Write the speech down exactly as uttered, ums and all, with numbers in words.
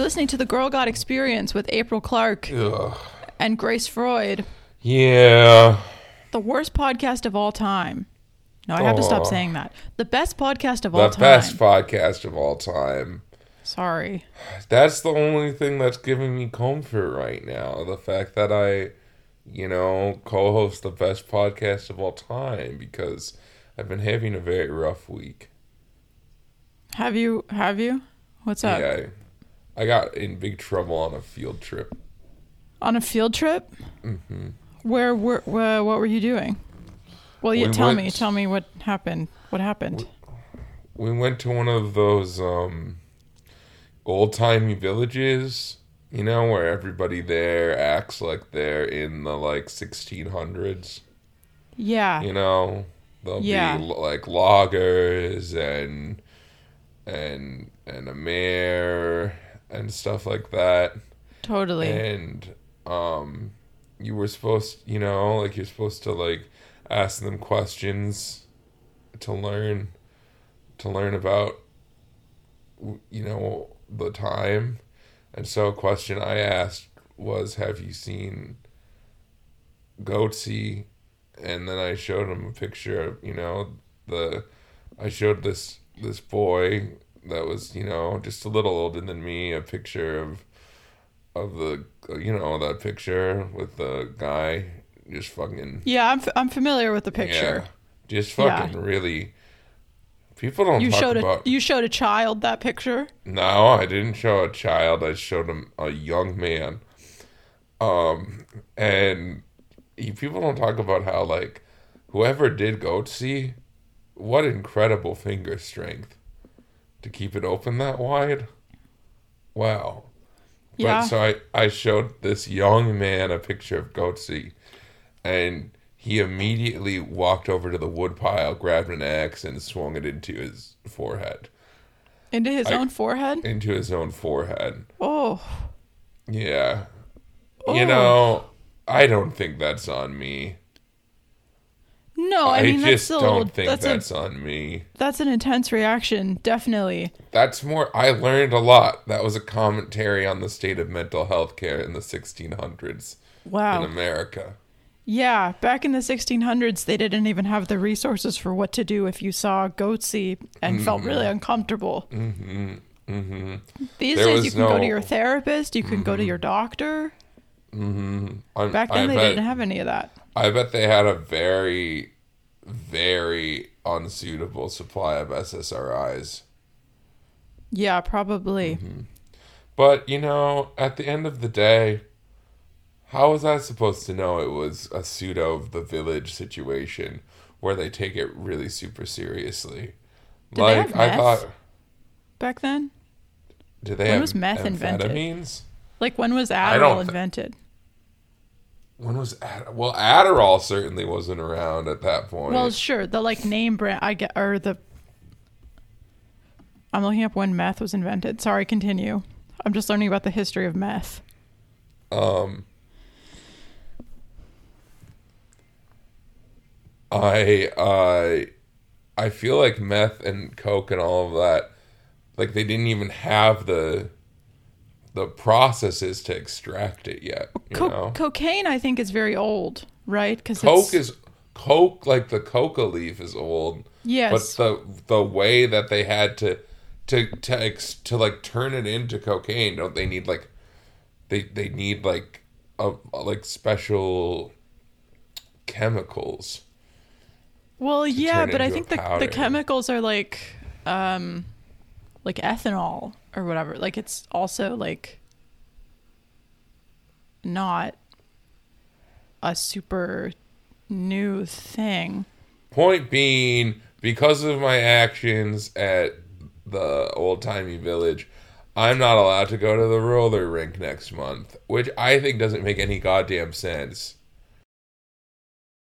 You're listening to The Girl God Experience with April Clark Ugh. and Grace Freud. Yeah. The worst podcast of all time. No, I have oh. to stop saying that. The best podcast of the all time. The best podcast of all time. Sorry. That's the only thing that's giving me comfort right now. The fact that I, you know, co-host the best podcast of all time, because I've been having a very rough week. Have you? Have you? What's up? Yeah, I, I got in big trouble on a field trip. On a field trip? Mm-hmm. Where, where, where what were you doing? Well, you we tell went, me. Tell me what happened. What happened? We, we went to one of those um, old-timey villages, you know, where everybody there acts like they're in the, like, sixteen hundreds. Yeah. You know? There'll yeah. be, like, loggers and... and and a mayor and stuff like that. Totally. And um you were supposed you know like you're supposed to like ask them questions to learn to learn about you know the time. And so a question I asked was, have you seen Goatse? And then I showed him a picture of you know the I showed this this boy that was, you know, just a little older than me, a picture of, of the, you know, that picture with the guy just fucking... Yeah, I'm f- I'm familiar with the picture. Yeah, just fucking yeah. really... People don't you talk showed about... A, you showed a child that picture? No, I didn't show a child. I showed him a young man. Um, and people don't talk about how, like, whoever did Goatse... What incredible finger strength to keep it open that wide. Wow. Yeah. But so I, I showed this young man a picture of Goatse, and he immediately walked over to the wood pile, grabbed an axe, and swung it into his forehead. Into his I, own forehead? Into his own forehead. Oh. Yeah. Oh. You know, I don't think that's on me. No, I, I mean, just that's don't a, think that's, that's a, on me. That's an intense reaction, definitely. That's more... I learned a lot. That was a commentary on the state of mental health care in the sixteen hundreds wow. in America. Yeah, back in the sixteen hundreds, they didn't even have the resources for what to do if you saw Goatse and mm-hmm. felt really uncomfortable. Mm-hmm, mm-hmm. These there days, you can no... go to your therapist, you can mm-hmm. go to your doctor. Mm-hmm. Back then, I they bet... didn't have any of that. I bet they had a very, very unsuitable supply of S S R Is. Yeah, probably. Mm-hmm. But, you know, at the end of the day, how was I supposed to know it was a pseudo of the village situation where they take it really super seriously? Did like, they have meth I thought. Back then? Did they when have was meth invented? Like, when was Adderall th- invented? When was Adderall? Well, Adderall certainly wasn't around at that point. Well, sure. The, like, name brand, I get, or the... I'm looking up when meth was invented. Sorry, continue. I'm just learning about the history of meth. Um. I, uh, I feel like meth and coke and all of that, like, they didn't even have the... the processes to extract it yet. You Co- know? Cocaine, I think, is very old, right? Because coke is coke, like the coca leaf is old. Yes, but the the way that they had to to to ex, to like turn it into cocaine, don't they need like they they need like a like special chemicals? Well, yeah, but I think the, the chemicals are like um like ethanol. Or whatever. Like, it's also, like, not a super new thing. Point being, because of my actions at the old-timey village, I'm not allowed to go to the roller rink next month. Which I think doesn't make any goddamn sense.